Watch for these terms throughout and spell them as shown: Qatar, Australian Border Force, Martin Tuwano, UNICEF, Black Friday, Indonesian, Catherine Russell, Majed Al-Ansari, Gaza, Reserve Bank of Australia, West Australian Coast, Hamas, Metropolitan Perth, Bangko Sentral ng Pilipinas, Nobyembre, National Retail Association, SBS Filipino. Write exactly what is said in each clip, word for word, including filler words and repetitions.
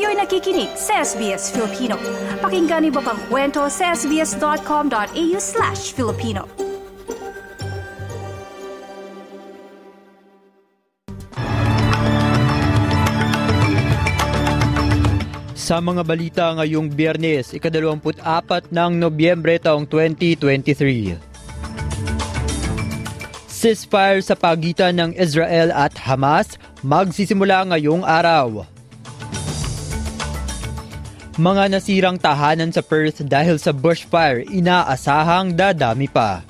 Kayo'y nakikinig sa S B S Filipino. Pakinggan niyo pa ang kwento sa sbs.com.au slash Filipino. Sa mga balita ngayong Biyernes, ikadalawamput apat ng Nobyembre taong twenty twenty-three. Ceasefire sa pagitan ng Israel at Hamas magsisimula ngayong araw. Mga nasirang tahanan sa Perth dahil sa bushfire, inaasahang dadami pa.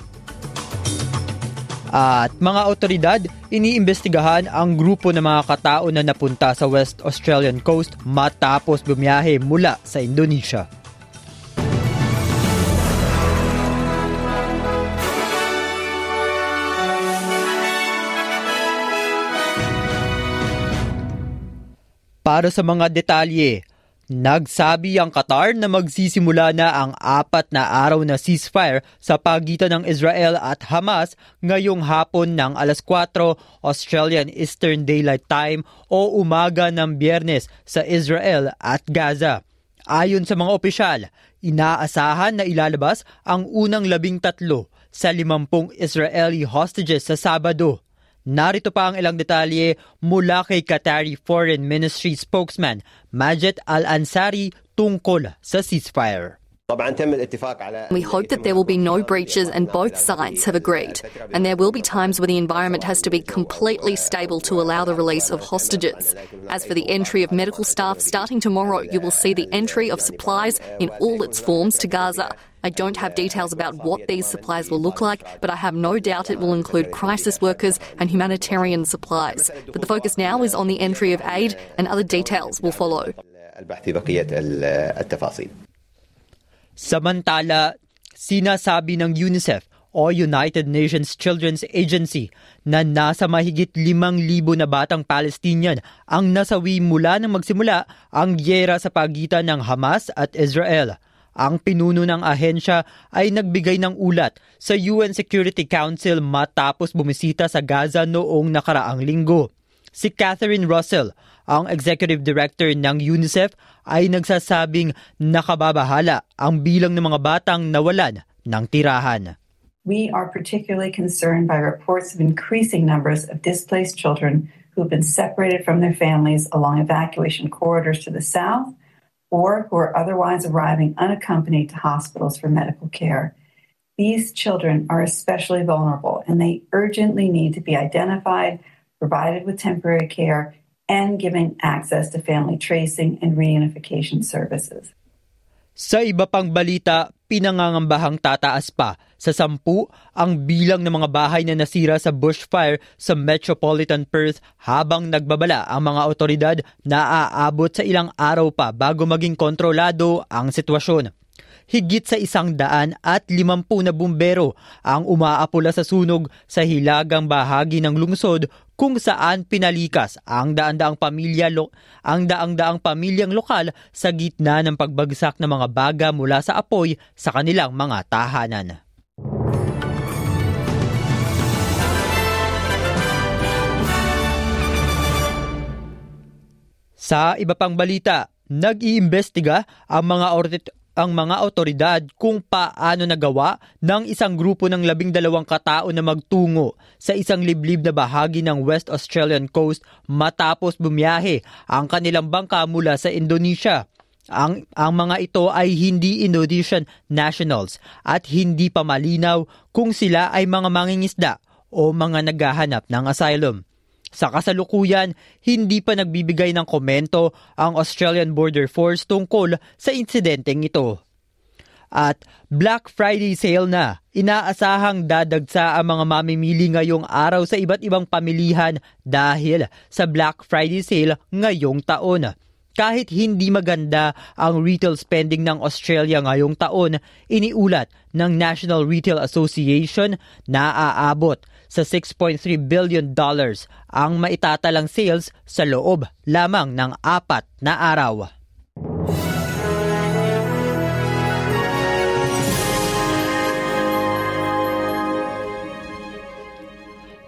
At mga otoridad, iniimbestigahan ang grupo ng mga katao na napunta sa West Australian Coast matapos bumiyahe mula sa Indonesia. Para sa mga detalye, nagsabi ang Qatar na magsisimula na ang apat na araw na ceasefire sa pagitan ng Israel at Hamas ngayong hapon ng alas kwatro Australian Eastern Daylight Time o umaga ng Biyernes sa Israel at Gaza. Ayon sa mga opisyal, inaasahan na ilalabas ang unang labing tatlo sa limampung Israeli hostages sa Sabado. Narito pa ang ilang detalye mula kay Qatari Foreign Ministry spokesman Majed Al-Ansari tungkol sa ceasefire. We hope that there will be no breaches and both sides have agreed. And there will be times where the environment has to be completely stable to allow the release of hostages. As for the entry of medical staff, starting tomorrow you will see the entry of supplies in all its forms to Gaza. I don't have details about what these supplies will look like, but I have no doubt it will include crisis workers and humanitarian supplies. But the focus now is on the entry of aid and other details will follow. Samantala, sinasabi ng UNICEF o United Nations Children's Agency na nasa mahigit limang libo na batang Palestinian ang nasawi mula nang magsimula ang giyera sa pagitan ng Hamas at Israel. Ang pinuno ng ahensya ay nagbigay ng ulat sa U N Security Council matapos bumisita sa Gaza noong nakaraang linggo. Si Catherine Russell, ang Executive Director ng UNICEF, ay nagsasabing nakababahala ang bilang ng mga batang nawalan ng tirahan. We are particularly concerned by reports of increasing numbers of displaced children who have been separated from their families along evacuation corridors to the south or who are otherwise arriving unaccompanied to hospitals for medical care. These children are especially vulnerable and they urgently need to be identified, provided with temporary care, and giving access to family tracing and reunification services. Sa iba pang balita, pinangangambahang tataas pa sa sampu ang bilang ng mga bahay na nasira sa bushfire sa Metropolitan Perth habang nagbabala ang mga otoridad na aabot sa ilang araw pa bago maging kontrolado ang sitwasyon. Higit sa isang daan at limampu na bumbero ang umaapula sa sunog sa hilagang bahagi ng lungsod kung saan pinalikas ang daang-daang pamilya lo- ang daang-daang pamilyang lokal sa gitna ng pagbagsak ng mga baga mula sa apoy sa kanilang mga tahanan. Sa iba pang balita, nag-iimbestiga ang mga ortit ang mga otoridad kung paano nagawa ng isang grupo ng labing dalawang katao na magtungo sa isang liblib na bahagi ng West Australian Coast matapos bumiyahe ang kanilang bangka mula sa Indonesia. Ang, ang mga ito ay hindi Indonesian nationals at hindi pa malinaw kung sila ay mga mangingisda o mga naghahanap ng asylum. Sa kasalukuyan, hindi pa nagbibigay ng komento ang Australian Border Force tungkol sa insidenteng ito. At Black Friday sale na, inaasahang dadagsa ang mga mamimili ngayong araw sa iba't ibang pamilihan dahil sa Black Friday sale ngayong taon. Kahit hindi maganda ang retail spending ng Australia ngayong taon, iniulat ng National Retail Association na aabot sa six point three billion dollars ang maitatalang sales sa loob lamang ng apat na araw.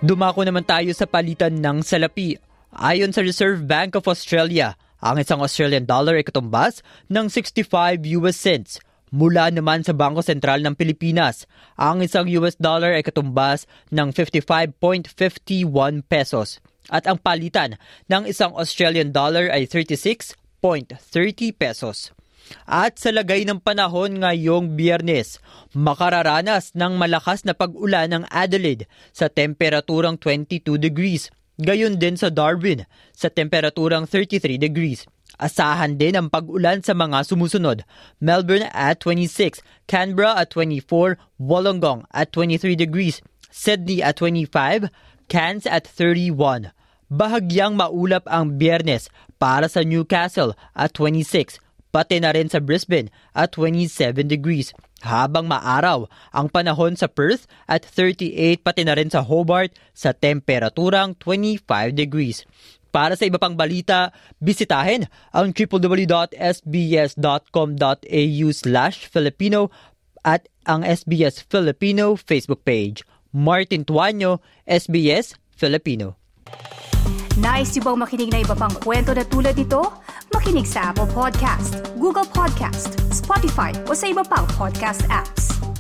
Dumako naman tayo sa palitan ng salapi. Ayon sa Reserve Bank of Australia, Ang isang Australian dollar ay katumbas ng sixty-five U S cents. Mula naman sa Bangko Sentral ng Pilipinas, ang isang U S dollar ay katumbas ng fifty-five point five one pesos. At ang palitan ng isang Australian dollar ay thirty-six point three zero pesos. At sa lagay ng panahon ngayong Biyernes, makararanas ng malakas na pag-ulan ng Adelaide sa temperaturang twenty-two degrees. Gayon din sa Darwin sa temperaturang thirty-three degrees. Asahan din ang pag-ulan sa mga sumusunod: Melbourne at twenty-six, Canberra at twenty-four, Wollongong at twenty-three degrees, Sydney at twenty-five, Cairns at thirty-one. Bahagyang maulap ang Biyernes para sa Newcastle at twenty-six, pati na rin sa Brisbane at twenty-seven degrees. Habang maaraw ang panahon sa Perth at thirty-eight, pati na rin sa Hobart sa temperaturang twenty-five degrees. Para sa iba pang balita, bisitahin ang w w w dot s b s dot com dot a u slash Filipino at ang S B S Filipino Facebook page. Martin Tuwano, S B S Filipino. Nice yung bang makinig na iba pang kwento na tulad ito? Makinig sa Apple Podcast, Google Podcast, Spotify o sa iba pang podcast apps.